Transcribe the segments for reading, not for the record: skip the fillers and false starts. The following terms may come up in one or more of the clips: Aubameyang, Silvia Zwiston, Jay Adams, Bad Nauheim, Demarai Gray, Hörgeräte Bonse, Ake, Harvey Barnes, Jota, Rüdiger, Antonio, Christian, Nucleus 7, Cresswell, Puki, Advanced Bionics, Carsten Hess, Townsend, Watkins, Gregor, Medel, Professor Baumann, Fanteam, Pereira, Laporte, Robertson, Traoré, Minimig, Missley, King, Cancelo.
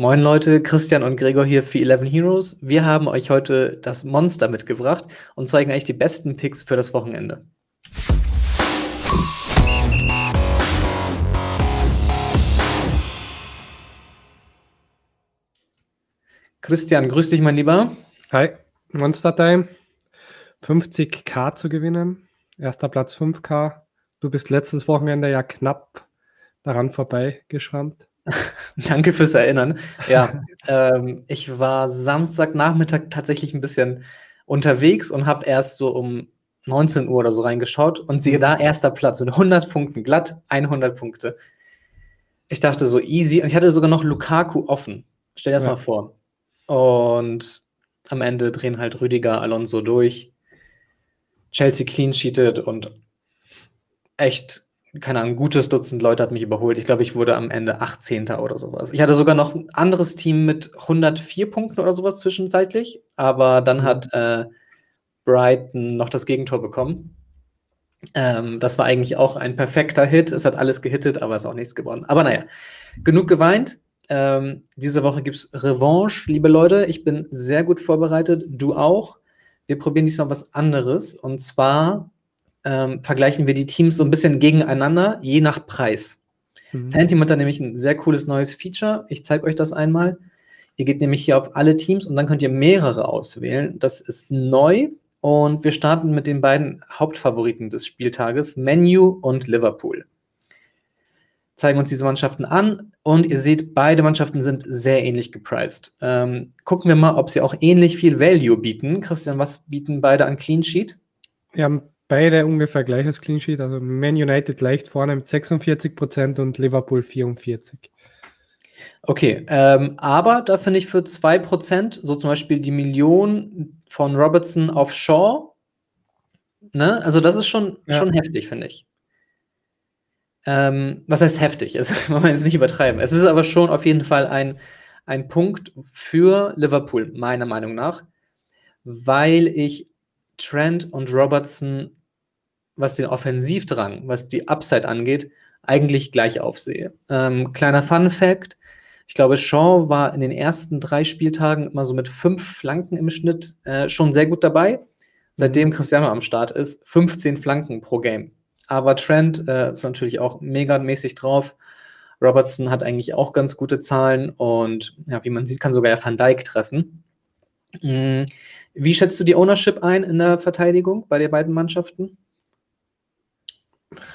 Moin Leute, Christian und Gregor hier für 11 Heroes. Wir haben euch heute das Monster mitgebracht und zeigen euch die besten Picks für das Wochenende. Christian, grüß dich mein Lieber. Hi, Monster Time. 50.000 zu gewinnen, erster Platz 5.000. Du bist letztes Wochenende ja knapp daran vorbeigeschrammt. Danke fürs Erinnern. Ja, ich war Samstagnachmittag tatsächlich ein bisschen unterwegs und habe erst so um 19 Uhr oder so reingeschaut und siehe da, erster Platz mit 100 Punkten, glatt 100 Punkte. Ich dachte so easy und ich hatte sogar noch Lukaku offen. Stell dir das mal vor. Und am Ende drehen halt Rüdiger, Alonso durch. Chelsea clean sheetet und echt, keine Ahnung, ein gutes Dutzend Leute hat mich überholt. Ich glaube, ich wurde am Ende 18. oder sowas. Ich hatte sogar noch ein anderes Team mit 104 Punkten oder sowas zwischenzeitlich, aber dann hat Brighton noch das Gegentor bekommen. Das war eigentlich auch ein perfekter Hit. Es hat alles gehittet, aber es ist auch nichts gewonnen. Aber naja, genug geweint. Diese Woche gibt es Revanche, liebe Leute. Ich bin sehr gut vorbereitet, du auch. Wir probieren diesmal was anderes und zwar vergleichen wir die Teams so ein bisschen gegeneinander, je nach Preis. Fanteam hat da nämlich ein sehr cooles neues Feature. Ich zeige euch das einmal. Ihr geht nämlich hier auf alle Teams und dann könnt ihr mehrere auswählen. Das ist neu und wir starten mit den beiden Hauptfavoriten des Spieltages, Man U und Liverpool. Zeigen uns diese Mannschaften an und ihr seht, beide Mannschaften sind sehr ähnlich gepriced. Gucken wir mal, ob sie auch ähnlich viel Value bieten. Christian, was bieten beide an Clean Sheet? Ja, beide ungefähr gleiches Clean Sheet, also Man United leicht vorne mit 46% und Liverpool 44%. Okay, aber da finde ich für 2%, so zum Beispiel die Million von Robertson auf Shaw, ne? Also das ist schon heftig, finde ich. Was heißt heftig? Das wollen wir jetzt nicht übertreiben. Es ist aber schon auf jeden Fall ein Punkt für Liverpool, meiner Meinung nach, weil ich Trent und Robertson, was den Offensivdrang, was die Upside angeht, eigentlich gleich aufsehe. Kleiner Fun-Fact, ich glaube, Shaw war in den ersten 3 Spieltagen immer so mit 5 Flanken im Schnitt schon sehr gut dabei. Seitdem Cristiano am Start ist, 15 Flanken pro Game. Aber Trent ist natürlich auch megamäßig drauf. Robertson hat eigentlich auch ganz gute Zahlen und ja, wie man sieht, kann sogar Van Dijk treffen. Wie schätzt du die Ownership ein in der Verteidigung bei den beiden Mannschaften?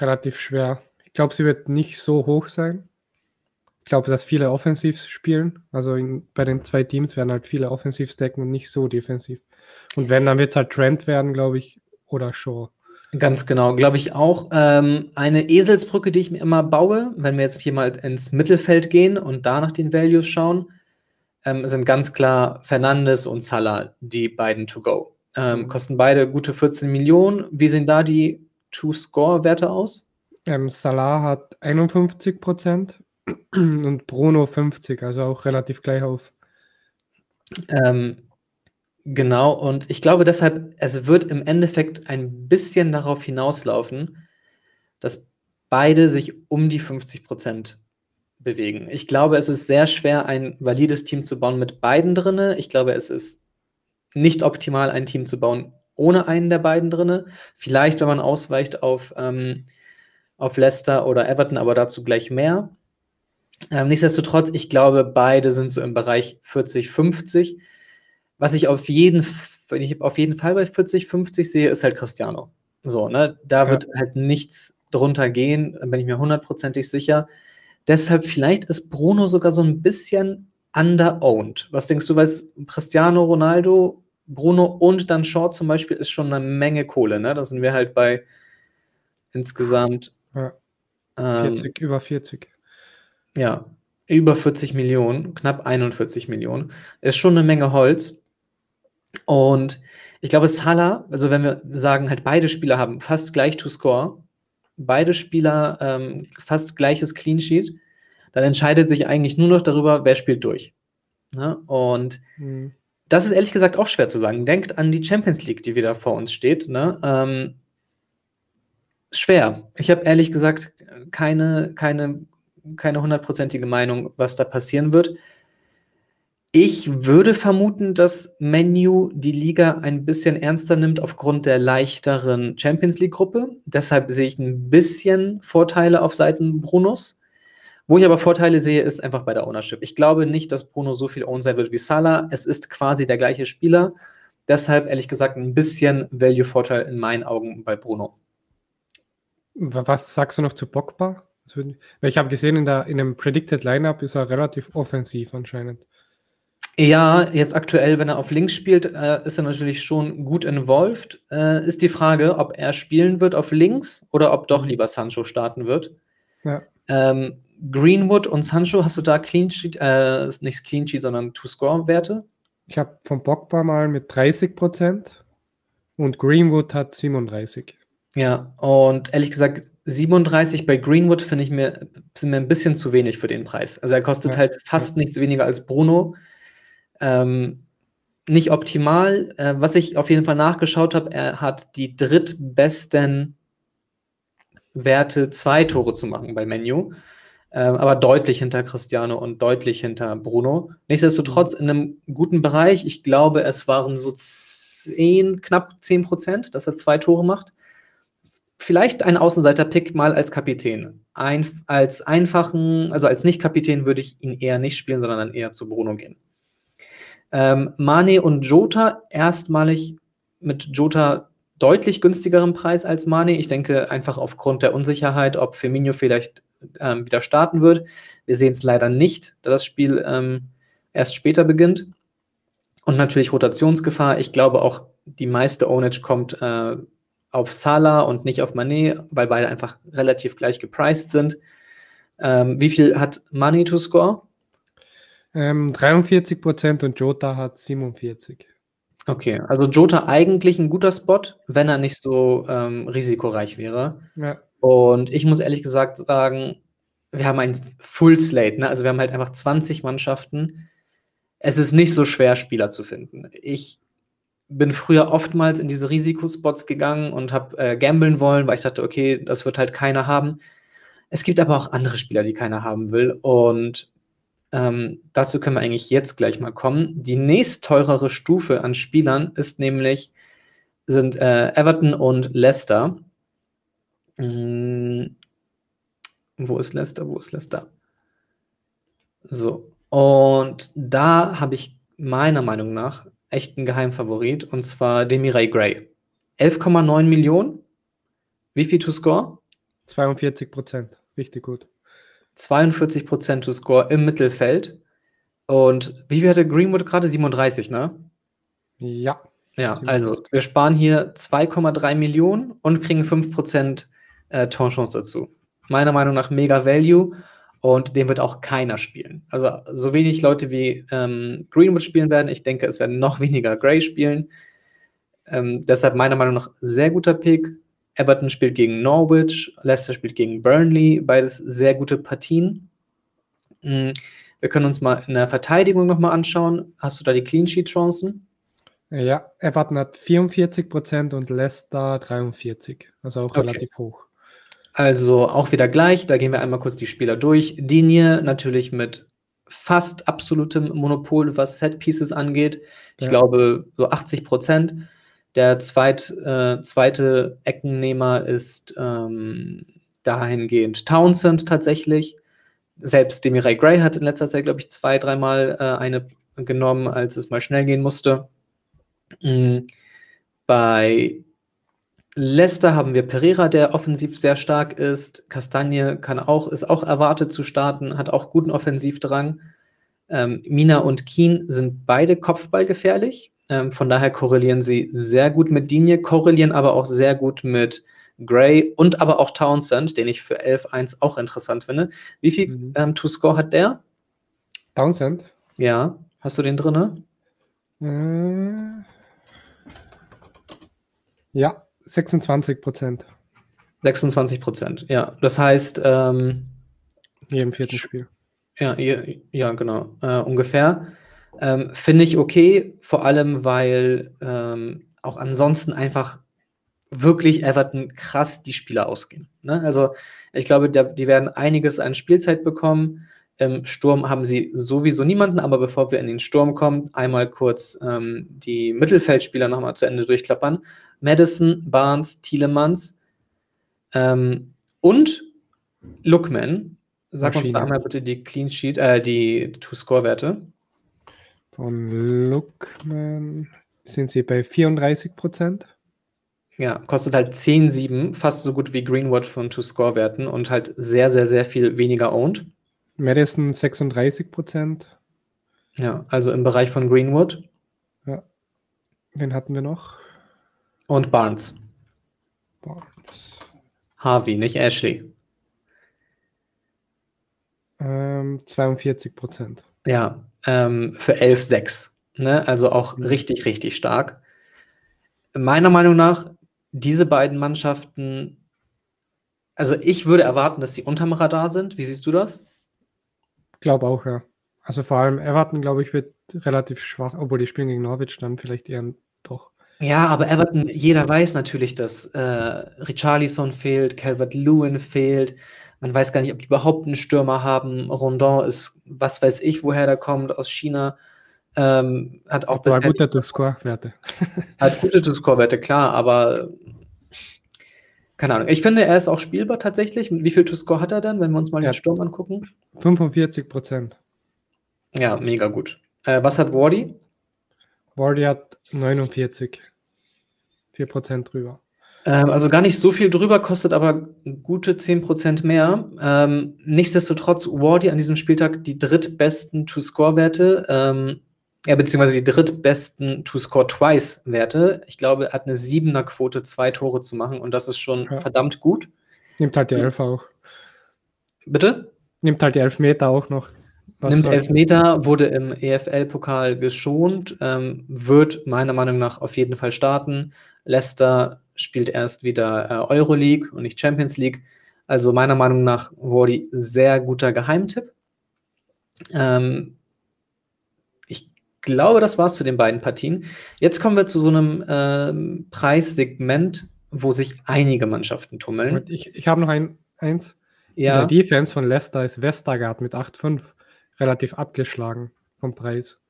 Relativ schwer. Ich glaube, sie wird nicht so hoch sein. Ich glaube, dass viele offensiv spielen. Also bei den 2 Teams werden halt viele offensiv stacken und nicht so defensiv. Und wenn, dann wird es halt Trent werden, glaube ich, oder Shaw. Ganz genau, glaube ich auch. Eine Eselsbrücke, die ich mir immer baue, wenn wir jetzt hier mal ins Mittelfeld gehen und da nach den Values schauen, sind ganz klar Fernandes und Salah, die beiden to go. Kosten beide gute 14 Millionen. Wie sehen da die To-Score-Werte aus? Salah hat 51% und Bruno 50%, also auch relativ gleich auf. Genau, und ich glaube deshalb, es wird im Endeffekt ein bisschen darauf hinauslaufen, dass beide sich um die 50% bewegen. Ich glaube, es ist sehr schwer, ein valides Team zu bauen mit beiden drinne. Ich glaube, es ist nicht optimal, ein Team zu bauen ohne einen der beiden drinne. Vielleicht, wenn man ausweicht auf Leicester oder Everton, aber dazu gleich mehr. Nichtsdestotrotz, ich glaube, beide sind so im Bereich 40-50%. Was ich auf jeden Fall bei 40-50 sehe, ist halt Cristiano. So, ne? Da wird halt nichts drunter gehen, bin ich mir hundertprozentig sicher. Deshalb vielleicht ist Bruno sogar so ein bisschen underowned. Was denkst du, weil Cristiano Ronaldo, Bruno und dann Shaw zum Beispiel ist schon eine Menge Kohle, ne? Da sind wir halt bei insgesamt 40, über 40. Ja. Über 40 Millionen, knapp 41 Millionen. Ist schon eine Menge Holz. Und ich glaube, Salah, also wenn wir sagen, halt beide Spieler haben fast gleich to score, beide Spieler fast gleiches Clean Sheet, dann entscheidet sich eigentlich nur noch darüber, wer spielt durch. Ne? Und das ist ehrlich gesagt auch schwer zu sagen. Denkt an die Champions League, die wieder vor uns steht. Ne? Schwer. Ich habe ehrlich gesagt keine hundertprozentige Meinung, was da passieren wird. Ich würde vermuten, dass Manu die Liga ein bisschen ernster nimmt aufgrund der leichteren Champions-League-Gruppe. Deshalb sehe ich ein bisschen Vorteile auf Seiten Brunos. Wo ich aber Vorteile sehe, ist einfach bei der Ownership. Ich glaube nicht, dass Bruno so viel Own sein wird wie Salah. Es ist quasi der gleiche Spieler. Deshalb, ehrlich gesagt, ein bisschen Value-Vorteil in meinen Augen bei Bruno. Was sagst du noch zu Pogba? Ich habe gesehen, in dem Predicted Lineup ist er relativ offensiv anscheinend. Ja, jetzt aktuell, wenn er auf links spielt, ist er natürlich schon gut involved. Ist die Frage, ob er spielen wird auf links oder ob doch lieber Sancho starten wird. Ja. Greenwood und Sancho, hast du da Clean Sheet, nicht Clean Sheet, sondern To-Score-Werte? Ich habe von Pogba mal mit 30% und Greenwood hat 37%. Ja, und ehrlich gesagt, 37 bei Greenwood sind mir ein bisschen zu wenig für den Preis. Also er kostet halt fast nichts weniger als Bruno. Nicht optimal. Was ich auf jeden Fall nachgeschaut habe, er hat die drittbesten Werte, 2 Tore zu machen bei Manu. Aber deutlich hinter Cristiano und deutlich hinter Bruno. Nichtsdestotrotz in einem guten Bereich. Ich glaube, es waren so knapp 10%, dass er 2 Tore macht. Vielleicht ein Außenseiter-Pick mal als Kapitän. Als Nicht-Kapitän würde ich ihn eher nicht spielen, sondern dann eher zu Bruno gehen. Mane und Jota, erstmalig mit Jota deutlich günstigerem Preis als Mane. Ich denke einfach aufgrund der Unsicherheit, ob Firmino vielleicht wieder starten wird. Wir sehen es leider nicht, da das Spiel erst später beginnt. Und natürlich Rotationsgefahr. Ich glaube auch, die meiste Ownage kommt auf Salah und nicht auf Mane, weil beide einfach relativ gleich gepriced sind. Wie viel hat Mane to score? 43% und Jota hat 47%. Okay, also Jota eigentlich ein guter Spot, wenn er nicht so risikoreich wäre. Ja. Und ich muss ehrlich gesagt sagen, wir haben ein Full Slate, ne? Also wir haben halt einfach 20 Mannschaften. Es ist nicht so schwer, Spieler zu finden. Ich bin früher oftmals in diese Risikospots gegangen und habe gamblen wollen, weil ich dachte, okay, das wird halt keiner haben. Es gibt aber auch andere Spieler, die keiner haben will, und dazu können wir eigentlich jetzt gleich mal kommen. Die nächst teurere Stufe an Spielern ist nämlich Everton und Leicester. Wo ist Leicester? So, und da habe ich meiner Meinung nach echt einen Geheimfavorit, und zwar Demarai Gray. 11,9 Millionen. Wie viel to score? 42%. Richtig gut. 42% to score im Mittelfeld. Und wie viel hatte Greenwood gerade? 37, ne? Ja. Ja, also wir sparen hier 2,3 Millionen und kriegen 5% Torchance dazu. Meiner Meinung nach mega Value, und den wird auch keiner spielen. Also so wenig Leute wie Greenwood spielen werden. Ich denke, es werden noch weniger Gray spielen. Deshalb meiner Meinung nach sehr guter Pick. Everton spielt gegen Norwich, Leicester spielt gegen Burnley, beides sehr gute Partien. Wir können uns mal in der Verteidigung nochmal anschauen. Hast du da die Clean-Sheet-Chancen? Ja, Everton hat 44% und Leicester 43%, also auch relativ hoch. Also auch wieder gleich, da gehen wir einmal kurz die Spieler durch. Digne natürlich mit fast absolutem Monopol, was Set-Pieces angeht. Ich glaube so 80%. Der zweite Eckennehmer ist dahingehend Townsend tatsächlich. Selbst Demarai Gray hat in letzter Zeit, glaube ich, 2-3 Mal eine genommen, als es mal schnell gehen musste. Bei Leicester haben wir Pereira, der offensiv sehr stark ist. Castagne ist auch erwartet zu starten, hat auch guten Offensivdrang. Mina und Keane sind beide kopfballgefährlich. Von daher korrelieren sie sehr gut mit Digne, korrelieren aber auch sehr gut mit Gray und aber auch Townsend, den ich für 11-1 auch interessant finde. Wie viel To-Score hat der? Townsend? Ja, hast du den drin? Ja, 26%. 26%, ja. Das heißt, hier im vierten Spiel. Ja, genau, ungefähr. Finde ich okay, vor allem, weil auch ansonsten einfach wirklich Everton krass die Spieler ausgehen. Ne? Also ich glaube, die werden einiges an Spielzeit bekommen. Im Sturm haben sie sowieso niemanden, aber bevor wir in den Sturm kommen, einmal kurz die Mittelfeldspieler nochmal zu Ende durchklappern. Madison, Barnes, Tielemans und Lookman. Sag Maschine. Uns da einmal bitte die Clean Sheet, die Two-Score-Werte. Von Lookman sind sie bei 34%. Ja, kostet halt 10,7, fast so gut wie Greenwood von Two-Score-Werten und halt sehr, sehr, sehr viel weniger owned. Madison 36%. Ja, also im Bereich von Greenwood. Ja. Wen hatten wir noch? Und Barnes. Barnes. Harvey, nicht Ashley. 42%. Ja, für 11,6. Ne? Also auch richtig, richtig stark. Meiner Meinung nach, diese beiden Mannschaften, also ich würde erwarten, dass sie unterm Radar sind. Wie siehst du das? Glaube auch, ja. Also vor allem Everton, glaube ich, wird relativ schwach, obwohl die spielen gegen Norwich dann vielleicht eher doch. Ja, aber Everton, jeder weiß natürlich, dass Richarlison fehlt, Calvert-Lewin fehlt, man weiß gar nicht, ob die überhaupt einen Stürmer haben, Rondon ist, was weiß ich, woher der kommt, aus China, hat auch bisher... Gute Two-Score-Werte. Hat gute Two-Score-Werte, klar, aber keine Ahnung. Ich finde, er ist auch spielbar tatsächlich. Wie viel To-Score hat er dann, wenn wir uns mal den Sturm angucken? 45%. Ja, mega gut. Was hat Wardy? Wardy hat 49. 4% drüber. Also gar nicht so viel drüber, kostet aber gute 10% mehr. Nichtsdestotrotz, Wardy an diesem Spieltag die drittbesten To-Score-Werte, beziehungsweise die drittbesten To-Score-Twice-Werte. Ich glaube, er hat eine 7er-Quote, 2 Tore zu machen und das ist schon verdammt gut. Nimmt halt die 11 auch. Bitte? Nimmt halt die Elfmeter auch noch. Nimmt Elfmeter, wurde im EFL-Pokal geschont, wird meiner Meinung nach auf jeden Fall starten. Leicester spielt erst wieder Euroleague und nicht Champions League. Also meiner Meinung nach Wardy sehr guter Geheimtipp. Ich glaube, das war's zu den beiden Partien. Jetzt kommen wir zu so einem Preissegment, wo sich einige Mannschaften tummeln. Ich habe noch eins. Ja. Der Defense von Leicester ist Westergaard mit 8,5 relativ abgeschlagen vom Preis.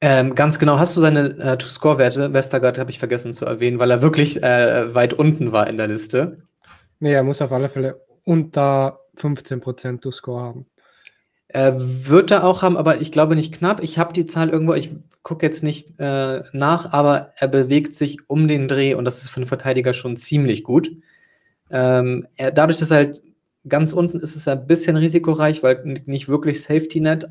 Ganz genau. Hast du seine To-Score-Werte? Westergaard habe ich vergessen zu erwähnen, weil er wirklich weit unten war in der Liste. Nee, er muss auf alle Fälle unter 15% To-Score haben. Wird er auch haben, aber ich glaube nicht knapp. Ich habe die Zahl irgendwo, ich gucke jetzt nicht nach, aber er bewegt sich um den Dreh und das ist für einen Verteidiger schon ziemlich gut. Dadurch, dass er halt ganz unten ist, ist er ein bisschen risikoreich, weil nicht wirklich Safety Net,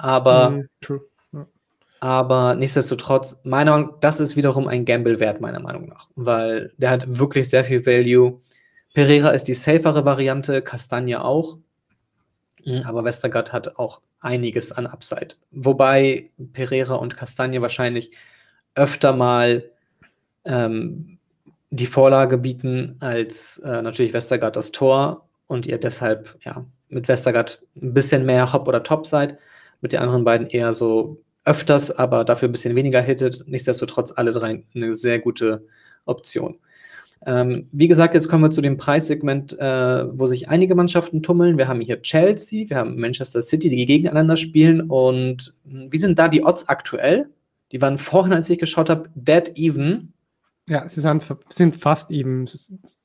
aber nichtsdestotrotz, meiner Meinung nach, das ist wiederum ein Gamble wert, meiner Meinung nach, weil der hat wirklich sehr viel Value. Pereira ist die safere Variante, Castagne auch. Aber Westergaard hat auch einiges an Upside. Wobei Pereira und Castagne wahrscheinlich öfter mal die Vorlage bieten, als natürlich Westergaard das Tor und ihr deshalb mit Westergaard ein bisschen mehr Hop- oder Top seid, mit den anderen beiden eher so öfters, aber dafür ein bisschen weniger hittet. Nichtsdestotrotz alle drei eine sehr gute Option. Wie gesagt, jetzt kommen wir zu dem Preissegment, wo sich einige Mannschaften tummeln. Wir haben hier Chelsea, wir haben Manchester City, die gegeneinander spielen. Und wie sind da die Odds aktuell? Die waren vorhin, als ich geschaut habe, dead even. Ja, sie sind fast even.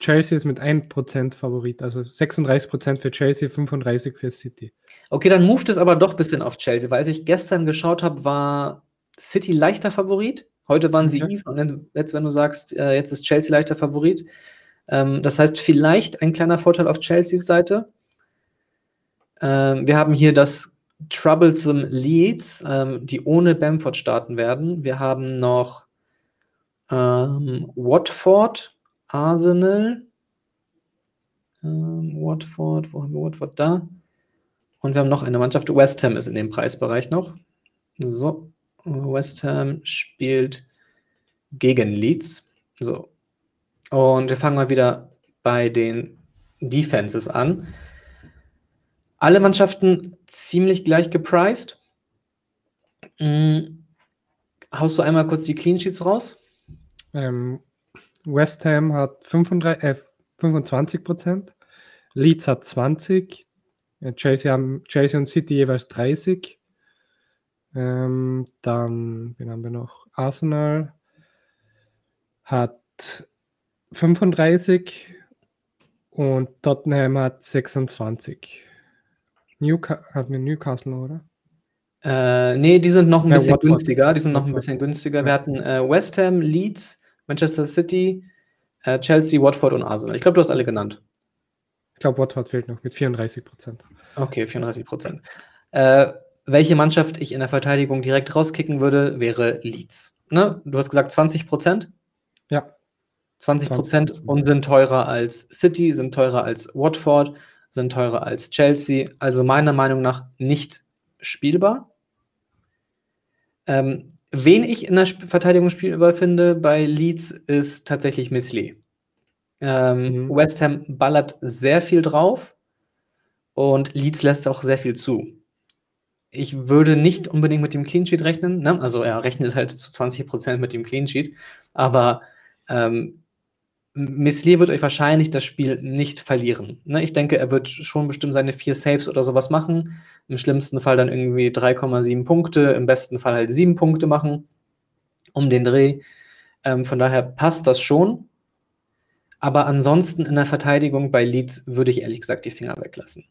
Chelsea ist mit 1% Favorit, also 36% für Chelsea, 35% für City. Okay, dann moved es aber doch ein bisschen auf Chelsea, weil als ich gestern geschaut habe, war City leichter Favorit. Heute waren sie even und jetzt, wenn du sagst, jetzt ist Chelsea leichter Favorit. Das heißt, vielleicht ein kleiner Vorteil auf Chelseas Seite. Wir haben hier das Troublesome Leeds, die ohne Bamford starten werden. Wir haben noch Watford, Arsenal. Watford, wo haben wir Watford? Da. Und wir haben noch eine Mannschaft. West Ham ist in dem Preisbereich noch. So. West Ham spielt gegen Leeds. So. Und wir fangen mal wieder bei den Defenses an. Alle Mannschaften ziemlich gleich gepriced. Haust du einmal kurz die Clean Sheets raus? West Ham hat 25%, Leeds hat 20%, Chelsea und City jeweils 30. Dann, wen haben wir noch? Arsenal hat 35 und Tottenham hat 26. Hatten wir Newcastle, oder? Nee, die sind noch ein bisschen günstiger. Wir hatten West Ham, Leeds, Manchester City, Chelsea, Watford und Arsenal. Ich glaube, du hast alle genannt. Ich glaube, Watford fehlt noch mit 34%. Okay, 34%. Welche Mannschaft ich in der Verteidigung direkt rauskicken würde, wäre Leeds. Ne? Du hast gesagt 20%? Ja. 20% und sind teurer als City, sind teurer als Watford, sind teurer als Chelsea. Also meiner Meinung nach nicht spielbar. Wen ich in der Verteidigung spielbar finde bei Leeds ist tatsächlich Missley. West Ham ballert sehr viel drauf und Leeds lässt auch sehr viel zu. Ich würde nicht unbedingt mit dem Clean Sheet rechnen, ne? Also er rechnet halt zu 20% mit dem Clean Sheet, aber Missley wird euch wahrscheinlich das Spiel nicht verlieren. Ne? Ich denke, er wird schon bestimmt seine 4 Saves oder sowas machen. Im schlimmsten Fall dann irgendwie 3,7 Punkte, im besten Fall halt 7 Punkte machen um den Dreh. Von daher passt das schon. Aber ansonsten in der Verteidigung bei Leeds würde ich ehrlich gesagt die Finger weglassen.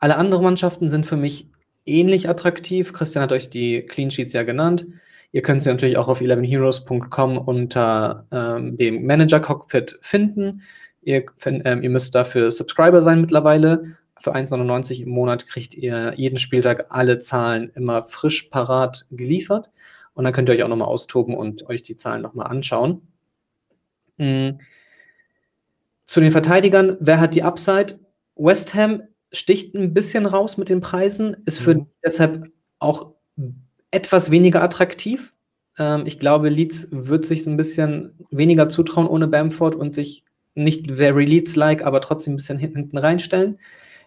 Alle anderen Mannschaften sind für mich ähnlich attraktiv. Christian hat euch die Clean Sheets ja genannt. Ihr könnt sie natürlich auch auf 11heroes.com unter dem Manager-Cockpit finden. Ihr müsst dafür Subscriber sein mittlerweile. Für 1,99 im Monat kriegt ihr jeden Spieltag alle Zahlen immer frisch parat geliefert. Und dann könnt ihr euch auch nochmal austoben und euch die Zahlen nochmal anschauen. Zu den Verteidigern. Wer hat die Upside? West Ham sticht ein bisschen raus mit den Preisen. Ist für deshalb auch etwas weniger attraktiv. Ich glaube, Leeds wird sich ein bisschen weniger zutrauen ohne Bamford und sich nicht very Leeds-like, aber trotzdem ein bisschen hinten reinstellen.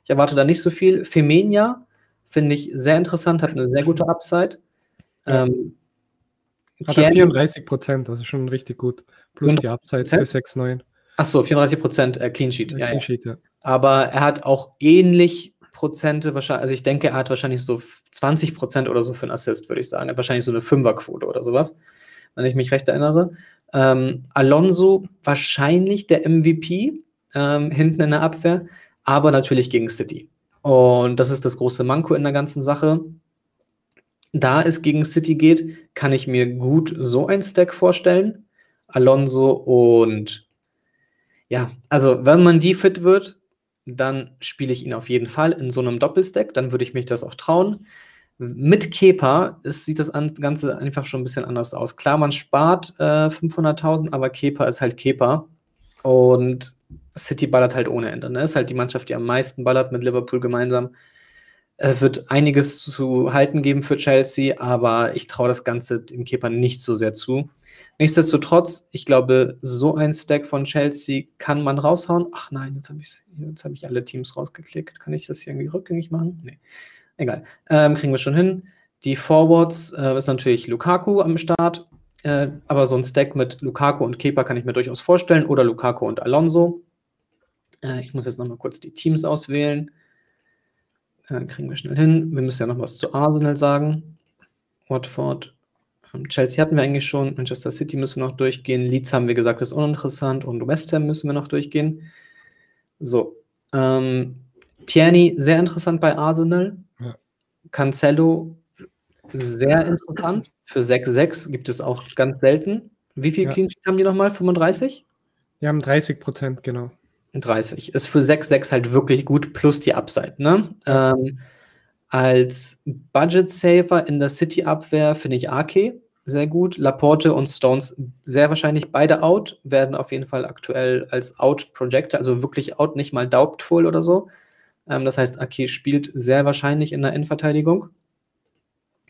Ich erwarte da nicht so viel. Femenia finde ich sehr interessant, hat eine sehr gute Upside. Ja. Hat er 34%, das ist schon richtig gut. Plus die Upside für 6,9. Achso, 34% Clean Sheet. Ja, Clean Sheet, ja. Aber er hat auch ähnlich Prozente wahrscheinlich, also ich denke, er hat wahrscheinlich so 20% oder so für einen Assist, würde ich sagen. Er hat wahrscheinlich so eine 5er-Quote oder sowas, wenn ich mich recht erinnere. Alonso wahrscheinlich der MVP hinten in der Abwehr, aber natürlich gegen City. Und das ist das große Manko in der ganzen Sache. Da es gegen City geht, kann ich mir gut so ein Stack vorstellen. Alonso und ja, also wenn man die fit wird, dann spiele ich ihn auf jeden Fall in so einem Doppelstack, dann würde ich mich das auch trauen. Mit Kepa sieht das Ganze einfach schon ein bisschen anders aus. Klar, man spart 500.000, aber Kepa ist halt Kepa und City ballert halt ohne Ende. Ne? Ist halt die Mannschaft, die am meisten ballert mit Liverpool gemeinsam. Es wird einiges zu halten geben für Chelsea, aber ich traue das Ganze dem Kepa nicht so sehr zu. Nichtsdestotrotz, ich glaube, so ein Stack von Chelsea kann man raushauen. Ach nein, jetzt hab ich alle Teams rausgeklickt. Kann ich das hier irgendwie rückgängig machen? Nee, egal. Kriegen wir schon hin. Die Forwards ist natürlich Lukaku am Start. Aber so ein Stack mit Lukaku und Kepa kann ich mir durchaus vorstellen. Oder Lukaku und Alonso. Ich muss jetzt nochmal kurz die Teams auswählen. Kriegen wir schnell hin. Wir müssen ja noch was zu Arsenal sagen. Watford. Chelsea hatten wir eigentlich schon, Manchester City müssen wir noch durchgehen, Leeds haben wir gesagt, ist uninteressant und West Ham müssen wir noch durchgehen. So, Tierney, sehr interessant bei Arsenal. Ja. Cancelo, sehr interessant. Für 6,6 gibt es auch ganz selten. Wie viel Clean Sheet haben die nochmal? 35? Die haben 30%, genau. 30. Ist für 6,6 halt wirklich gut, plus die Upside, ne? Als Budget-Saver in der City-Abwehr finde ich Ake sehr gut. Laporte und Stones sehr wahrscheinlich beide out, werden auf jeden Fall aktuell als Out-Projector, also wirklich out, nicht mal doubtful oder so. Das heißt, Ake spielt sehr wahrscheinlich in der Innenverteidigung.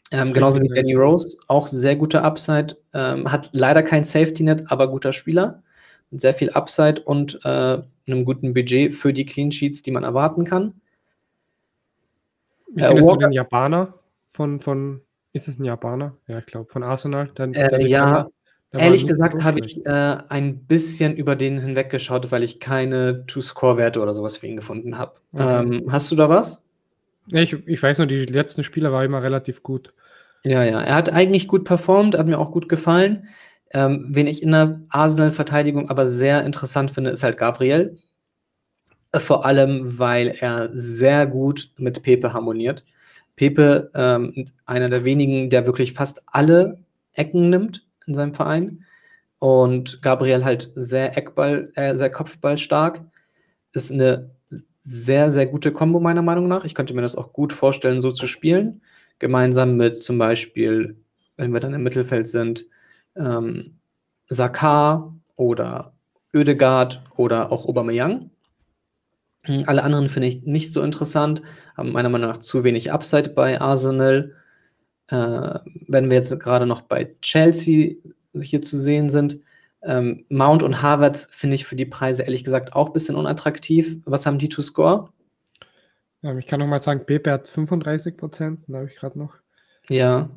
Genauso wie Danny Rose, auch sehr guter Upside. Hat leider kein Safety-Net, aber guter Spieler. Mit sehr viel Upside und einem guten Budget für die Clean-Sheets, die man erwarten kann. Wie findest du den Japaner? Ist es ein Japaner? Ja, ich glaube, von Arsenal. Der Ehrlich gesagt habe ich ein bisschen über den hinweggeschaut, weil ich keine To-Score-Werte oder sowas für ihn gefunden habe. Okay. Hast du da was? Ich weiß nur, die letzten Spiele war immer relativ gut. Ja, er hat eigentlich gut performt, hat mir auch gut gefallen. Wen ich in der Arsenal-Verteidigung aber sehr interessant finde, ist halt Gabriel. Vor allem, weil er sehr gut mit Pepe harmoniert. Pepe, einer der wenigen, der wirklich fast alle Ecken nimmt in seinem Verein. Und Gabriel halt sehr kopfballstark. Ist eine sehr, sehr gute Kombo meiner Meinung nach. Ich könnte mir das auch gut vorstellen, so zu spielen. Gemeinsam mit zum Beispiel, wenn wir dann im Mittelfeld sind, Saka oder Oedegaard oder auch Aubameyang. Alle anderen finde ich nicht so interessant, haben meiner Meinung nach zu wenig Upside bei Arsenal. Wenn wir jetzt gerade noch bei Chelsea hier zu sehen sind, Mount und Havertz finde ich für die Preise ehrlich gesagt auch ein bisschen unattraktiv. Was haben die to score? Ich kann nochmal sagen, Pepe hat 35%, da habe ich gerade noch. Ja.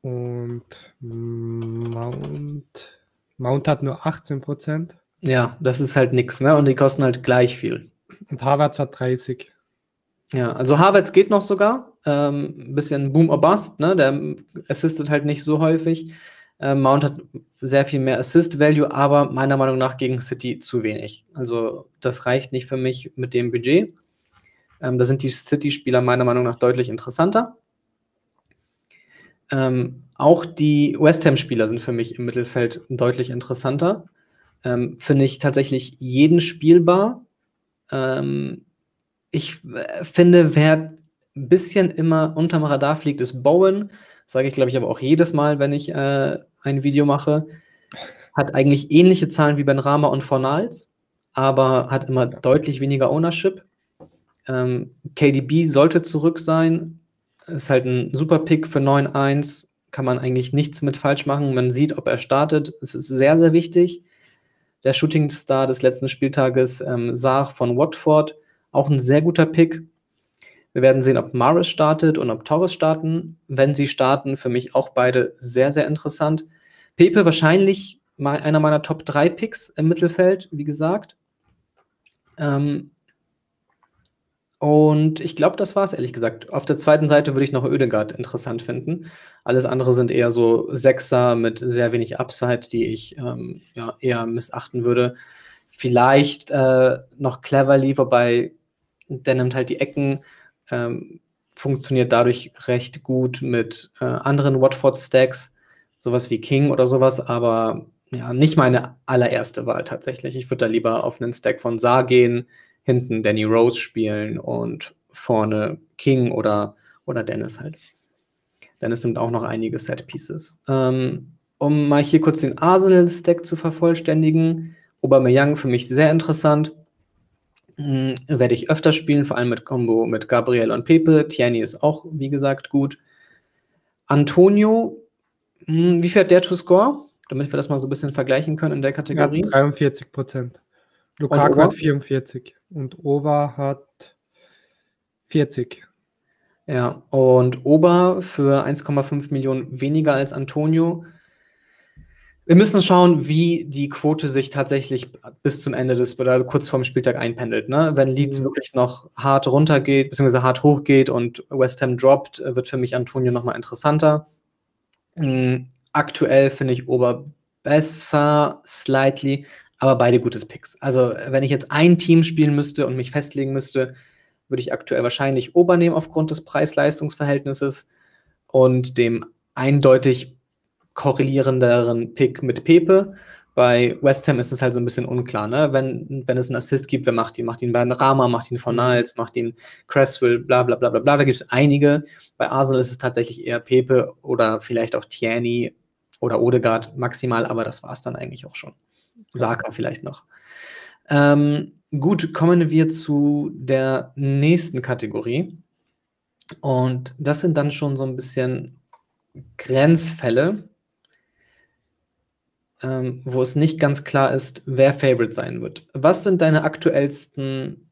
Und Mount hat nur 18%. Ja, das ist halt nichts, ne? Und die kosten halt gleich viel. Und Havertz hat 30. Ja, also Havertz geht noch sogar. Ein bisschen Boom or Bust, ne? Der assistet halt nicht so häufig. Mount hat sehr viel mehr Assist-Value, aber meiner Meinung nach gegen City zu wenig. Also das reicht nicht für mich mit dem Budget. Da sind die City-Spieler meiner Meinung nach deutlich interessanter. Auch die West Ham-Spieler sind für mich im Mittelfeld deutlich interessanter. Finde ich tatsächlich jeden spielbar. Ich finde, wer ein bisschen immer unterm Radar fliegt, ist Bowen. Sage ich, glaube ich, aber auch jedes Mal, wenn ich ein Video mache. Hat eigentlich ähnliche Zahlen wie Benrahma und Fornals, aber hat immer deutlich weniger Ownership. KDB sollte zurück sein. Ist halt ein super Pick für 9-1. Kann man eigentlich nichts mit falsch machen. Man sieht, ob er startet. Es ist sehr, sehr wichtig. Der Shooting Star des letzten Spieltages, Saar von Watford, auch ein sehr guter Pick. Wir werden sehen, ob Mahrez startet und ob Torres starten. Wenn sie starten, für mich auch beide sehr, sehr interessant. Pepe wahrscheinlich einer meiner Top-3-Picks im Mittelfeld, wie gesagt. Und ich glaube, das war es, ehrlich gesagt. Auf der zweiten Seite würde ich noch Oedegaard interessant finden. Alles andere sind eher so Sechser mit sehr wenig Upside, die ich eher missachten würde. Vielleicht noch Cleverly, wobei der nimmt halt die Ecken, funktioniert dadurch recht gut mit anderen Watford-Stacks, sowas wie King oder sowas, aber ja, nicht meine allererste Wahl tatsächlich. Ich würde da lieber auf einen Stack von Saar gehen, hinten Danny Rose spielen und vorne King oder Dennis halt. Dennis nimmt auch noch einige Set-Pieces. Um mal hier kurz den Arsenal-Stack zu vervollständigen, Aubameyang für mich sehr interessant. Werde ich öfter spielen, vor allem mit Combo mit Gabriel und Pepe. Tierney ist auch, wie gesagt, gut. Antonio, wie viel hat der to score? Damit wir das mal so ein bisschen vergleichen können in der Kategorie. Ja, 43%. Lukaku hat 44 und Ober hat 40. Ja, und Ober für 1,5 Millionen weniger als Antonio. Wir müssen schauen, wie die Quote sich tatsächlich bis zum Ende oder kurz vorm Spieltag einpendelt. Ne? Wenn Leeds wirklich noch hart runtergeht, beziehungsweise hart hochgeht und West Ham droppt, wird für mich Antonio nochmal interessanter. Aktuell finde ich Ober besser, slightly. Aber beide gutes Picks. Also wenn ich jetzt ein Team spielen müsste und mich festlegen müsste, würde ich aktuell wahrscheinlich Ober nehmen aufgrund des Preis-Leistungs-Verhältnisses und dem eindeutig korrelierenderen Pick mit Pepe. Bei West Ham ist es halt so ein bisschen unklar, ne? Wenn es einen Assist gibt, wer macht ihn? Macht ihn Benrahma, macht ihn Fornals, macht ihn Cresswell, bla bla bla bla bla. Da gibt es einige. Bei Arsenal ist es tatsächlich eher Pepe oder vielleicht auch Tierney oder Odegaard maximal, aber das war es dann eigentlich auch schon. Saka vielleicht noch. Gut, kommen wir zu der nächsten Kategorie. Und das sind dann schon so ein bisschen Grenzfälle, wo es nicht ganz klar ist, wer Favorite sein wird. Was sind deine aktuellsten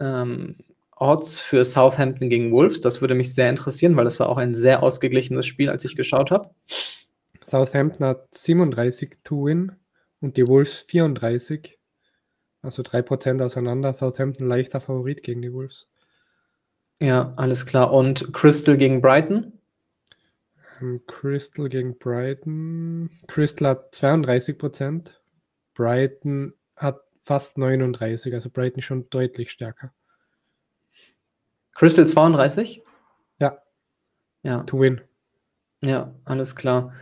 Odds für Southampton gegen Wolves? Das würde mich sehr interessieren, weil das war auch ein sehr ausgeglichenes Spiel, als ich geschaut habe. Southampton hat 37 to win und die Wolves 34. Also 3% auseinander. Southampton leichter Favorit gegen die Wolves. Ja, alles klar. Und Crystal gegen Brighton? Crystal gegen Brighton. Crystal hat 32%. Brighton hat fast 39%. Also Brighton schon deutlich stärker. Crystal 32? Ja. To win. Ja, alles klar.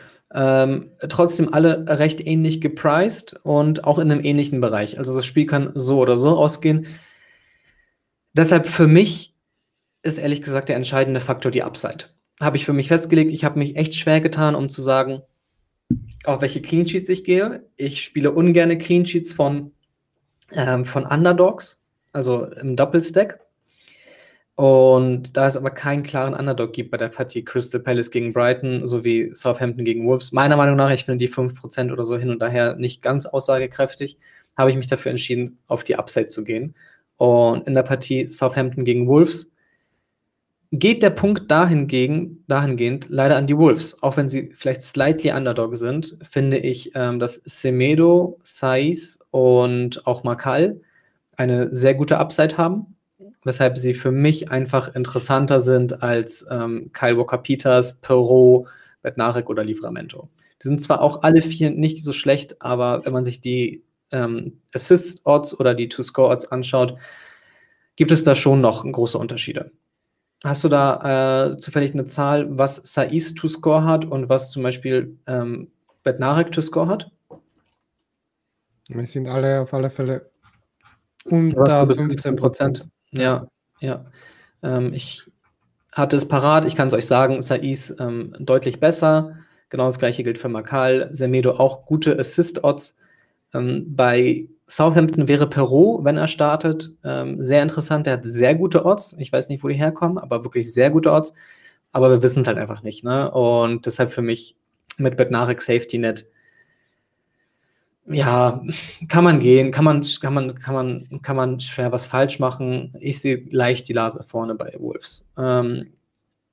Trotzdem alle recht ähnlich gepriced und auch in einem ähnlichen Bereich. Also das Spiel kann so oder so ausgehen. Deshalb für mich ist ehrlich gesagt der entscheidende Faktor die Upside. Habe ich für mich festgelegt. Ich habe mich echt schwer getan, um zu sagen, auf welche Clean Sheets ich gehe. Ich spiele ungerne Clean Sheets von Underdogs, also im Doppelstack. Und da es aber keinen klaren Underdog gibt bei der Partie Crystal Palace gegen Brighton sowie Southampton gegen Wolves, meiner Meinung nach, ich finde die 5% oder so hin und daher nicht ganz aussagekräftig, habe ich mich dafür entschieden, auf die Upside zu gehen. Und in der Partie Southampton gegen Wolves geht der Punkt dahingehend leider an die Wolves. Auch wenn sie vielleicht slightly Underdog sind, finde ich, dass Semedo, Saïss und auch Makal eine sehr gute Upside haben, weshalb sie für mich einfach interessanter sind als Kyle Walker-Peters, Perrault, Bednarek oder Livramento. Die sind zwar auch alle vier nicht so schlecht, aber wenn man sich die Assist-Odds oder die To-Score-Odds anschaut, gibt es da schon noch große Unterschiede. Hast du da zufällig eine Zahl, was Saïss To-Score hat und was zum Beispiel Bednarek To-Score hat? Wir sind alle auf alle Fälle unter 15%. Ja. Ich hatte es parat, ich kann es euch sagen, Saïss deutlich besser. Genau das gleiche gilt für Makal. Semedo auch gute Assist-Odds. Bei Southampton wäre Perrault, wenn er startet, sehr interessant. Der hat sehr gute Odds. Ich weiß nicht, wo die herkommen, aber wirklich sehr gute Odds. Aber wir wissen es halt einfach nicht, ne? Und deshalb für mich mit Bednarek Safety Net. Ja, kann man gehen, kann man schwer was falsch machen. Ich sehe leicht die Nase vorne bei Wolves.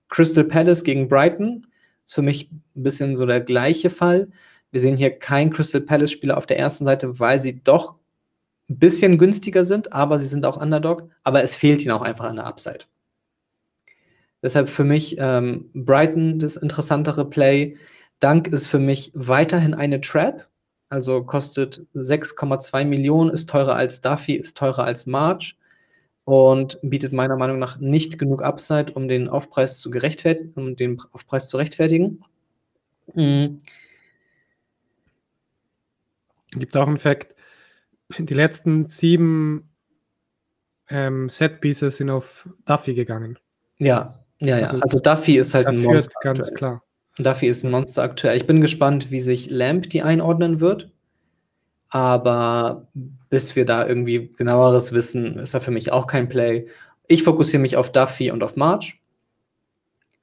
Crystal Palace gegen Brighton ist für mich ein bisschen so der gleiche Fall. Wir sehen hier keinen Crystal Palace-Spieler auf der ersten Seite, weil sie doch ein bisschen günstiger sind, aber sie sind auch Underdog, aber es fehlt ihnen auch einfach an der Upside. Deshalb für mich Brighton das interessantere Play. Dunk ist für mich weiterhin eine Trap. Also kostet 6,2 Millionen, ist teurer als Duffy, ist teurer als March und bietet meiner Meinung nach nicht genug Upside, um den Aufpreis zu rechtfertigen. Gibt es auch einen Fact, die letzten 7 Set-Pieces sind auf Duffy gegangen. Ja. Also Duffy ist halt ein Monster. Ganz klar. Duffy ist ein Monster aktuell. Ich bin gespannt, wie sich Lamp die einordnen wird. Aber bis wir da irgendwie genaueres wissen, ist da für mich auch kein Play. Ich fokussiere mich auf Duffy und auf March.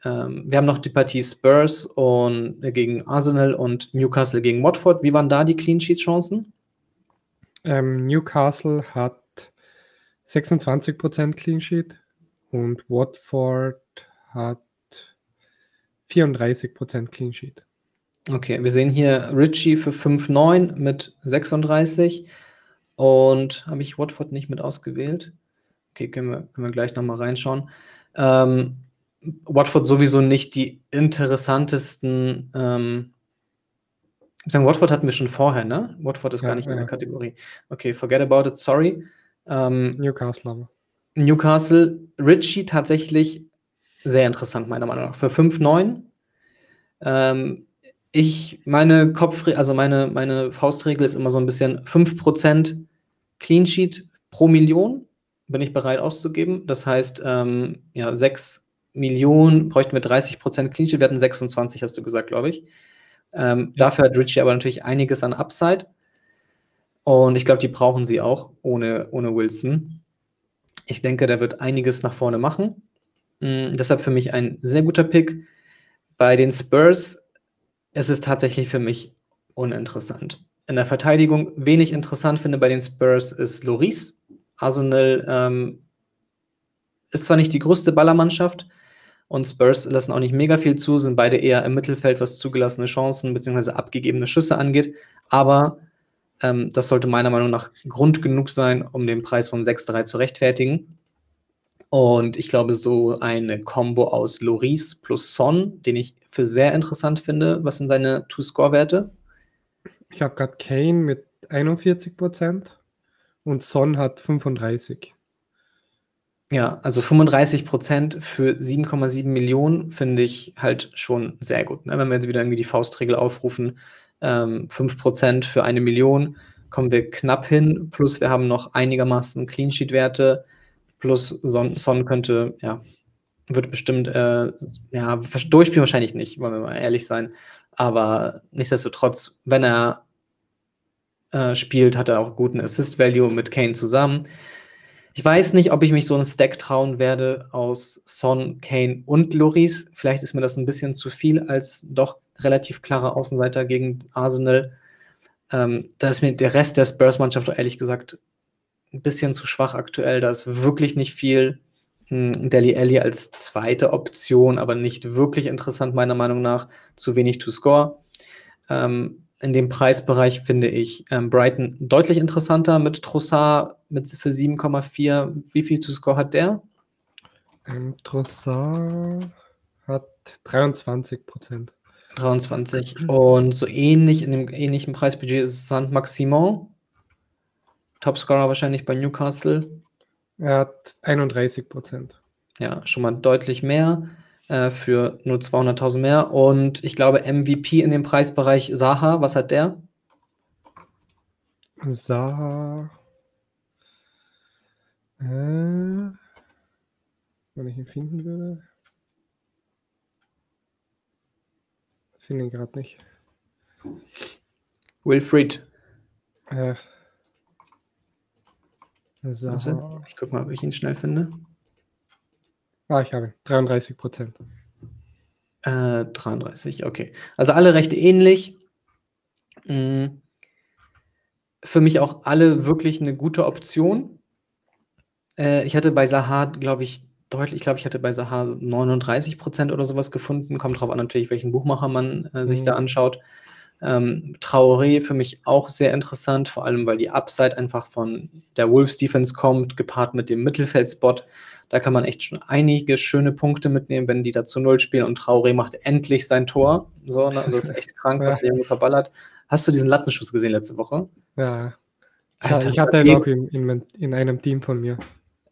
Wir haben noch die Partie Spurs gegen Arsenal und Newcastle gegen Watford. Wie waren da die Clean-Sheet-Chancen? Newcastle hat 26% Clean-Sheet und Watford hat 34% Clean Sheet. Okay, wir sehen hier Ritchie für 5,9 mit 36 und habe ich Watford nicht mit ausgewählt? Okay, können wir gleich nochmal reinschauen. Watford sowieso nicht die interessantesten. Watford hatten wir schon vorher, ne? Watford ist gar nicht in der Kategorie. Okay, forget about it, sorry. Newcastle, Ritchie tatsächlich sehr interessant, meiner Meinung nach. Für 5,9. Meine Faustregel ist immer so ein bisschen 5% Clean Sheet pro Million bin ich bereit auszugeben. Das heißt, 6 Millionen bräuchten wir 30% Clean Sheet. Wir hatten 26, hast du gesagt, glaube ich. Dafür hat Ritchie aber natürlich einiges an Upside. Und ich glaube, die brauchen sie auch ohne Wilson. Ich denke, der wird einiges nach vorne machen. Deshalb für mich ein sehr guter Pick. Bei den Spurs ist es tatsächlich für mich uninteressant. In der Verteidigung wenig interessant finde bei den Spurs ist Lloris. Arsenal ist zwar nicht die größte Ballermannschaft und Spurs lassen auch nicht mega viel zu, sind beide eher im Mittelfeld, was zugelassene Chancen bzw. abgegebene Schüsse angeht, aber das sollte meiner Meinung nach Grund genug sein, um den Preis von 6,3 zu rechtfertigen. Und ich glaube, so eine Kombo aus Lloris plus Son, den ich für sehr interessant finde. Was sind seine Two-Score-Werte? Ich habe gerade Kane mit 41% und Son hat 35%. Ja, also 35% für 7,7 Millionen finde ich halt schon sehr gut. Ne? Wenn wir jetzt wieder irgendwie die Faustregel aufrufen, 5% für 1 Million, kommen wir knapp hin. Plus wir haben noch einigermaßen Clean-Sheet-Werte. Plus Son könnte, ja, wird bestimmt, ja, durchspielen wahrscheinlich nicht, wollen wir mal ehrlich sein. Aber nichtsdestotrotz, wenn er spielt, hat er auch guten Assist-Value mit Kane zusammen. Ich weiß nicht, ob ich mich so einen Stack trauen werde aus Son, Kane und Lloris. Vielleicht ist mir das ein bisschen zu viel als doch relativ klarer Außenseiter gegen Arsenal. Da ist mir der Rest der Spurs-Mannschaft ehrlich gesagt ein bisschen zu schwach aktuell, da ist wirklich nicht viel. Dele Alli als zweite Option, aber nicht wirklich interessant, meiner Meinung nach. Zu wenig to score. In dem Preisbereich finde ich Brighton deutlich interessanter mit Trossard für 7,4. Wie viel to score hat der? Trossard hat 23%. 23. Und so ähnlich in dem ähnlichen Preisbudget ist Saint-Maximin. Topscorer wahrscheinlich bei Newcastle. Er hat 31%. Ja, schon mal deutlich mehr für nur 200.000 mehr. Und ich glaube, MVP in dem Preisbereich Zaha, was hat der? Zaha. Wenn ich ihn finden würde. Ich finde ihn gerade nicht. Wilfried. Saha. Ich guck mal, ob ich ihn schnell finde. Ich habe ihn. 33%. 33, okay. Also alle recht ähnlich. Für mich auch alle wirklich eine gute Option. Ich hatte bei Saha, glaube ich, deutlich, ich hatte bei Saha 39% oder sowas gefunden. Kommt drauf an natürlich, welchen Buchmacher man sich da anschaut. Traoré für mich auch sehr interessant, vor allem weil die Upside einfach von der Wolves-Defense kommt, gepaart mit dem Mittelfeldspot. Da kann man echt schon einige schöne Punkte mitnehmen, wenn die da zu Null spielen und Traoré macht endlich sein Tor. So, ne? Also das ist echt krank, was der Junge verballert. Hast du diesen Lattenschuss gesehen letzte Woche? Ja. Alter, ich hatte ihn auch in einem Team von mir.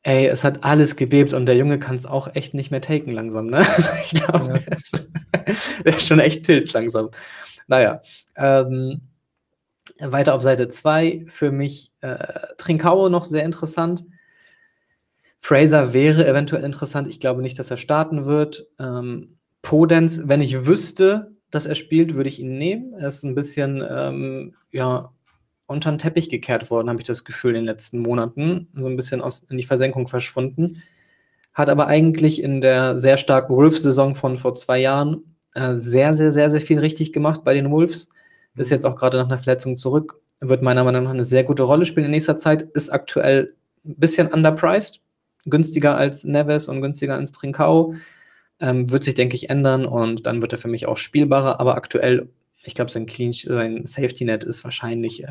Ey, es hat alles gebebt und der Junge kann es auch echt nicht mehr taken langsam, ne? Ich glaube, der ist schon echt tilt langsam. Naja, weiter auf Seite 2, für mich Trincao noch sehr interessant. Fraser wäre eventuell interessant, ich glaube nicht, dass er starten wird. Podence, wenn ich wüsste, dass er spielt, würde ich ihn nehmen. Er ist ein bisschen unter den Teppich gekehrt worden, habe ich das Gefühl, in den letzten Monaten. So ein bisschen in die Versenkung verschwunden. Hat aber eigentlich in der sehr starken Wolves-Saison von vor 2 Jahren sehr, sehr, sehr, sehr viel richtig gemacht bei den Wolves. Ist jetzt auch gerade nach einer Verletzung zurück. Wird meiner Meinung nach eine sehr gute Rolle spielen in nächster Zeit. Ist aktuell ein bisschen underpriced. Günstiger als Neves und günstiger als Trincao. Wird sich, denke ich, ändern und dann wird er für mich auch spielbarer. Aber aktuell, ich glaube, sein Safety-Net ist wahrscheinlich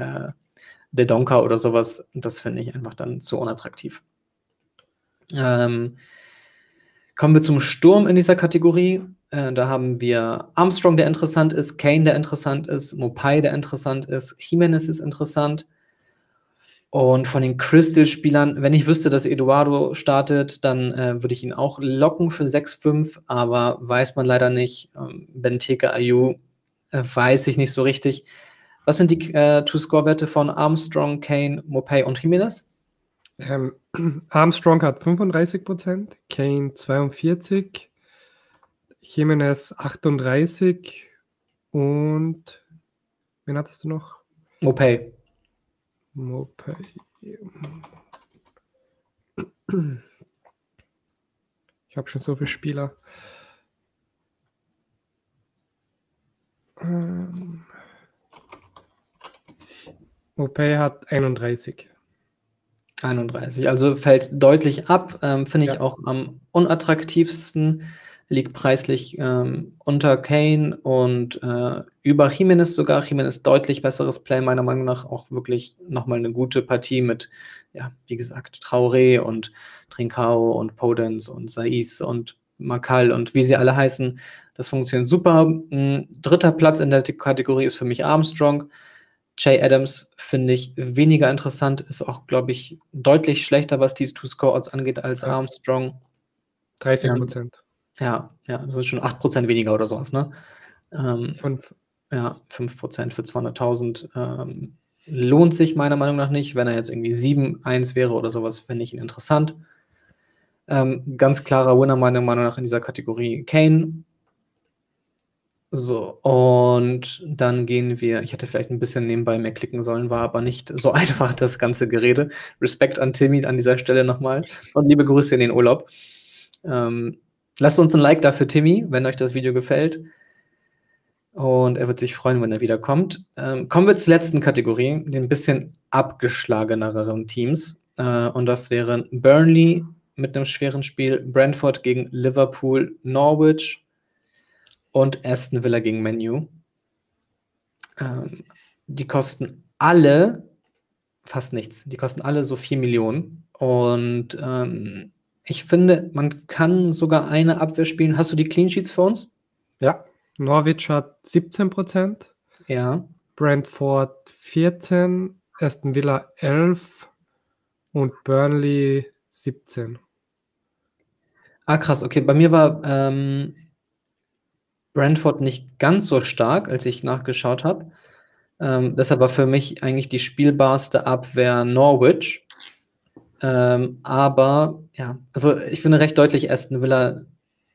De Donker oder sowas. Das finde ich einfach dann zu unattraktiv. Kommen wir zum Sturm in dieser Kategorie. Da haben wir Armstrong, der interessant ist, Kane, der interessant ist, Mopai, der interessant ist, Jimenez ist interessant. Und von den Crystal-Spielern, wenn ich wüsste, dass Eduardo startet, dann würde ich ihn auch locken für 6,5, aber weiß man leider nicht. Benteke, Ayew, weiß ich nicht so richtig. Was sind die Two-Score-Werte von Armstrong, Kane, Mopai und Jimenez? Armstrong hat 35%, Kane 42%, Jimenez 38% und wen hattest du noch? Mopay. Ich habe schon so viele Spieler. Mopay hat 31%. 31, also fällt deutlich ab. Finde ich auch am unattraktivsten. liegt preislich unter Kane und über Jimenez sogar. Jimenez deutlich besseres Play, meiner Meinung nach auch wirklich nochmal eine gute Partie mit, ja, wie gesagt, Traoré und Trincao und Podence und Saïss und Makal und wie sie alle heißen. Das funktioniert super. Dritter Platz in der Kategorie ist für mich Armstrong. Jay Adams finde ich weniger interessant, ist auch, glaube ich, deutlich schlechter, was die Two-Score-Odds angeht, als Armstrong. 30%. Ja, das sind schon 8% weniger oder sowas, ne? 5%. Ja, 5% für 200.000 lohnt sich meiner Meinung nach nicht. Wenn er jetzt irgendwie 7-1 wäre oder sowas, fände ich ihn interessant. Ganz klarer Winner meiner Meinung nach in dieser Kategorie Kane. So, und dann gehen wir, ich hätte vielleicht ein bisschen nebenbei mehr klicken sollen, war aber nicht so einfach das ganze Gerede. Respekt an Timmy an dieser Stelle nochmal und liebe Grüße in den Urlaub. Lasst uns ein Like da für Timmy, wenn euch das Video gefällt. Und er wird sich freuen, wenn er wiederkommt. Kommen wir zur letzten Kategorie, den bisschen abgeschlageneren Teams. Und das wären Burnley mit einem schweren Spiel, Brentford gegen Liverpool, Norwich und Aston Villa gegen Man U. Die kosten alle fast nichts. Die kosten alle so 4 Millionen. Und ich finde, man kann sogar eine Abwehr spielen. Hast du die Clean Sheets für uns? Ja. Norwich hat 17%. Ja. Brentford 14%. Aston Villa 11%. Und Burnley 17%. Ah, krass. Okay, bei mir war Brentford nicht ganz so stark, als ich nachgeschaut habe. Deshalb war für mich eigentlich die spielbarste Abwehr Norwich. Aber, ja, also ich finde recht deutlich, Aston Villa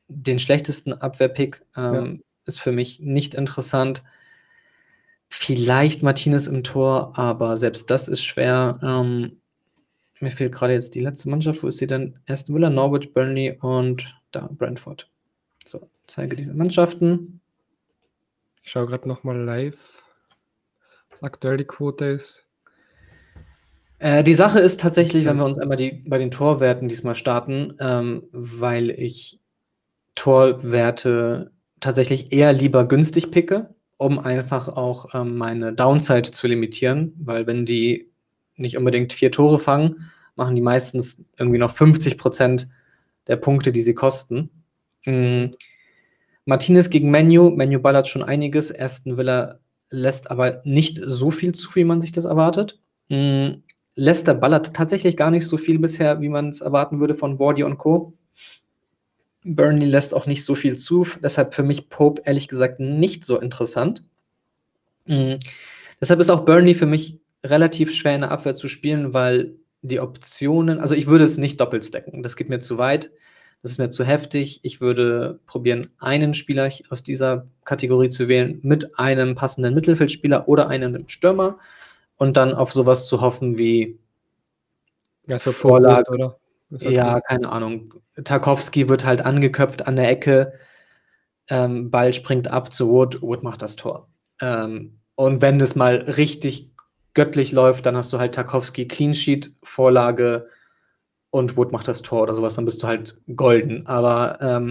den schlechtesten Abwehrpick ist für mich nicht interessant. Vielleicht Martinez im Tor, aber selbst das ist schwer. Mir fehlt gerade jetzt die letzte Mannschaft. Wo ist sie denn? Aston Villa, Norwich, Burnley und da Brentford. So, zeige diese Mannschaften. Ich schaue gerade nochmal live, was aktuell die Quote ist. Die Sache ist tatsächlich, wenn wir uns einmal bei den Torwerten diesmal starten, weil ich Torwerte tatsächlich eher lieber günstig picke, um einfach auch meine Downside zu limitieren, weil wenn die nicht unbedingt 4 Tore fangen, machen die meistens irgendwie noch 50% der Punkte, die sie kosten. Martinez gegen Man U. Man U ballert schon einiges. Aston Villa lässt aber nicht so viel zu, wie man sich das erwartet. Leicester ballert tatsächlich gar nicht so viel bisher, wie man es erwarten würde von Wardy und Co. Burnley lässt auch nicht so viel zu, deshalb für mich Pope ehrlich gesagt nicht so interessant. Deshalb ist auch Burnley für mich relativ schwer in der Abwehr zu spielen, weil die Optionen, also ich würde es nicht doppelt stacken, das geht mir zu weit. Das ist mir zu heftig. Ich würde probieren, einen Spieler aus dieser Kategorie zu wählen mit einem passenden Mittelfeldspieler oder einem Stürmer und dann auf sowas zu hoffen wie Vorlage oder? Ja, keine Ahnung. Tarkowski wird halt angeköpft an der Ecke, Ball springt ab zu Wood, Wood macht das Tor. Und wenn das mal richtig göttlich läuft, dann hast du halt Tarkowski, Clean Sheet, Vorlage, und Wood macht das Tor oder sowas, dann bist du halt golden. Aber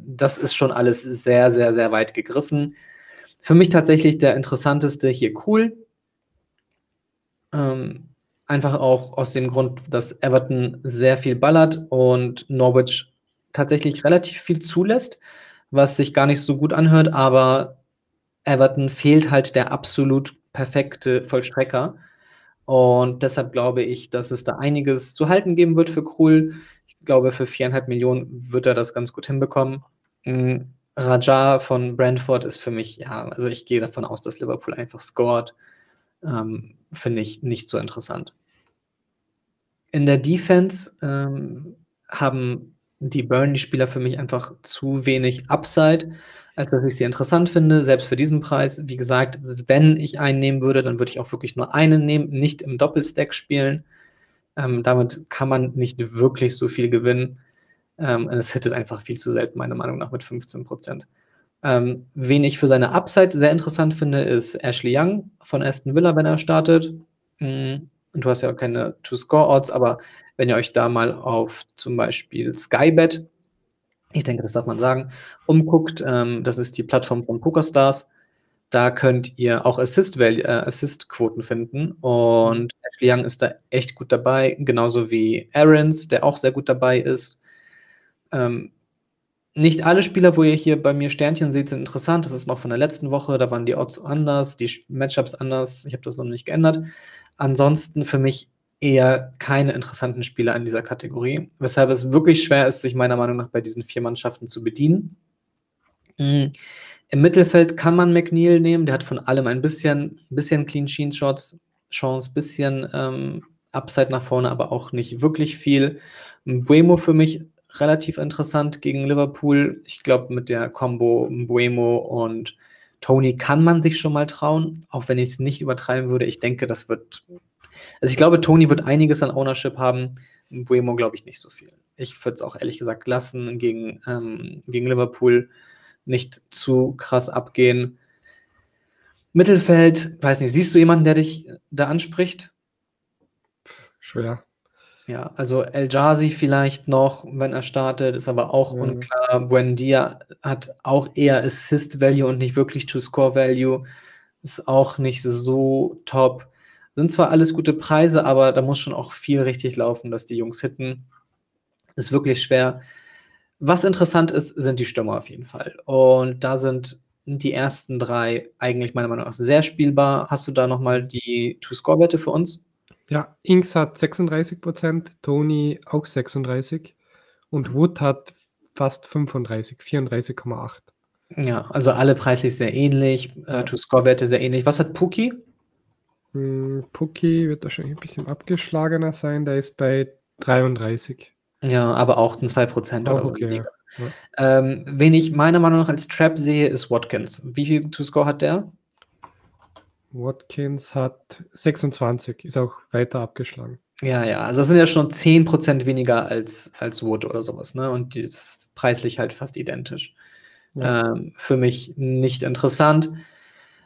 das ist schon alles sehr, sehr, sehr weit gegriffen. Für mich tatsächlich der interessanteste hier cool. Einfach auch aus dem Grund, dass Everton sehr viel ballert und Norwich tatsächlich relativ viel zulässt, was sich gar nicht so gut anhört, aber Everton fehlt halt der absolut perfekte Vollstrecker. Und deshalb glaube ich, dass es da einiges zu halten geben wird für Krul. Ich glaube, für 4,5 Millionen wird er das ganz gut hinbekommen. Raja von Brentford ist für mich, ja, also ich gehe davon aus, dass Liverpool einfach scored. Finde ich nicht so interessant. In der Defense haben die Burnley-Spieler für mich einfach zu wenig Upside, als dass ich sie interessant finde, selbst für diesen Preis. Wie gesagt, wenn ich einen nehmen würde, dann würde ich auch wirklich nur einen nehmen, nicht im Doppelstack spielen. Damit kann man nicht wirklich so viel gewinnen. Es hittet einfach viel zu selten, meiner Meinung nach, mit 15%. Wen ich für seine Upside sehr interessant finde, ist Ashley Young von Aston Villa, wenn er startet. Und du hast ja auch keine Two-Score-Odds, aber wenn ihr euch da mal auf zum Beispiel Skybet ich denke, das darf man sagen, umguckt. Das ist die Plattform von PokerStars. Da könnt ihr auch Assist-Quoten finden. Und Ashley Young ist da echt gut dabei, genauso wie Aarons, der auch sehr gut dabei ist. Nicht alle Spieler, wo ihr hier bei mir Sternchen seht, sind interessant. Das ist noch von der letzten Woche. Da waren die Odds anders, die Matchups anders. Ich habe das noch nicht geändert. Ansonsten für mich eher keine interessanten Spieler in dieser Kategorie, weshalb es wirklich schwer ist, sich meiner Meinung nach bei diesen vier Mannschaften zu bedienen. Im Mittelfeld kann man McNeil nehmen. Der hat von allem ein bisschen Clean-Sheet-Shots, Chance, bisschen Upside nach vorne, aber auch nicht wirklich viel. Mbeumo für mich relativ interessant gegen Liverpool. Ich glaube, mit der Combo Mbeumo und Tony kann man sich schon mal trauen, auch wenn ich es nicht übertreiben würde. Ich denke, das wird... Also ich glaube, Tony wird einiges an Ownership haben. Mbeumo glaube ich nicht so viel. Ich würde es auch ehrlich gesagt lassen, gegen Liverpool nicht zu krass abgehen. Mittelfeld, weiß nicht, siehst du jemanden, der dich da anspricht? Schwer. Ja, also El Ghazi vielleicht noch, wenn er startet, ist aber auch unklar. Buendia hat auch eher Assist-Value und nicht wirklich To-Score-Value. Ist auch nicht so top. Sind zwar alles gute Preise, aber da muss schon auch viel richtig laufen, dass die Jungs hitten. Ist wirklich schwer. Was interessant ist, sind die Stürmer auf jeden Fall. Und da sind die ersten drei eigentlich meiner Meinung nach sehr spielbar. Hast du da nochmal die To-Score-Werte für uns? Ja, Ings hat 36%, Tony auch 36% und Wood hat fast 35%, 34,8%. Ja, also alle preislich sehr ähnlich, To-Score-Werte sehr ähnlich. Was hat Puki? Puki wird wahrscheinlich ein bisschen abgeschlagener sein, der ist bei 33%. Ja, aber auch ein 2% oder so. Okay. Ja. Wen ich meiner Meinung nach als Trap sehe, ist Watkins. Wie viel To-Score hat der? Watkins hat 26%, ist auch weiter abgeschlagen. Ja, also das sind ja schon 10% weniger als Wood oder sowas, ne? Und die ist preislich halt fast identisch. Ja. Für mich nicht interessant.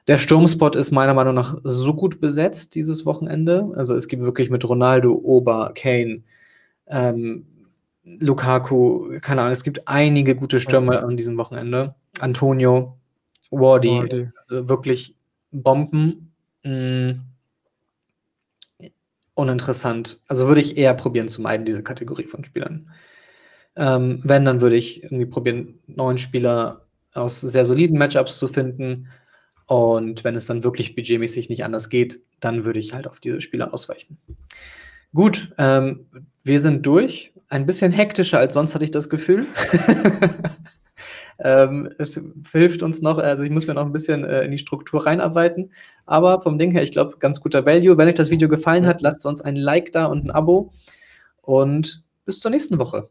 Der Sturmspot ist meiner Meinung nach so gut besetzt dieses Wochenende. Also es gibt wirklich mit Ronaldo, Oba, Kane, Lukaku, keine Ahnung, es gibt einige gute Stürmer an diesem Wochenende. Antonio, Wardy. Also wirklich Bomben, uninteressant. Also würde ich eher probieren zu meiden, diese Kategorie von Spielern. Wenn, dann würde ich irgendwie probieren, 9 Spieler aus sehr soliden Matchups zu finden. Und wenn es dann wirklich budgetmäßig nicht anders geht, dann würde ich halt auf diese Spieler ausweichen. Gut, wir sind durch. Ein bisschen hektischer als sonst, hatte ich das Gefühl. Es hilft uns noch, also ich muss mir noch ein bisschen in die Struktur reinarbeiten, aber vom Ding her, ich glaube, ganz guter Value. Wenn euch das Video gefallen hat, lasst uns ein Like da und ein Abo und bis zur nächsten Woche.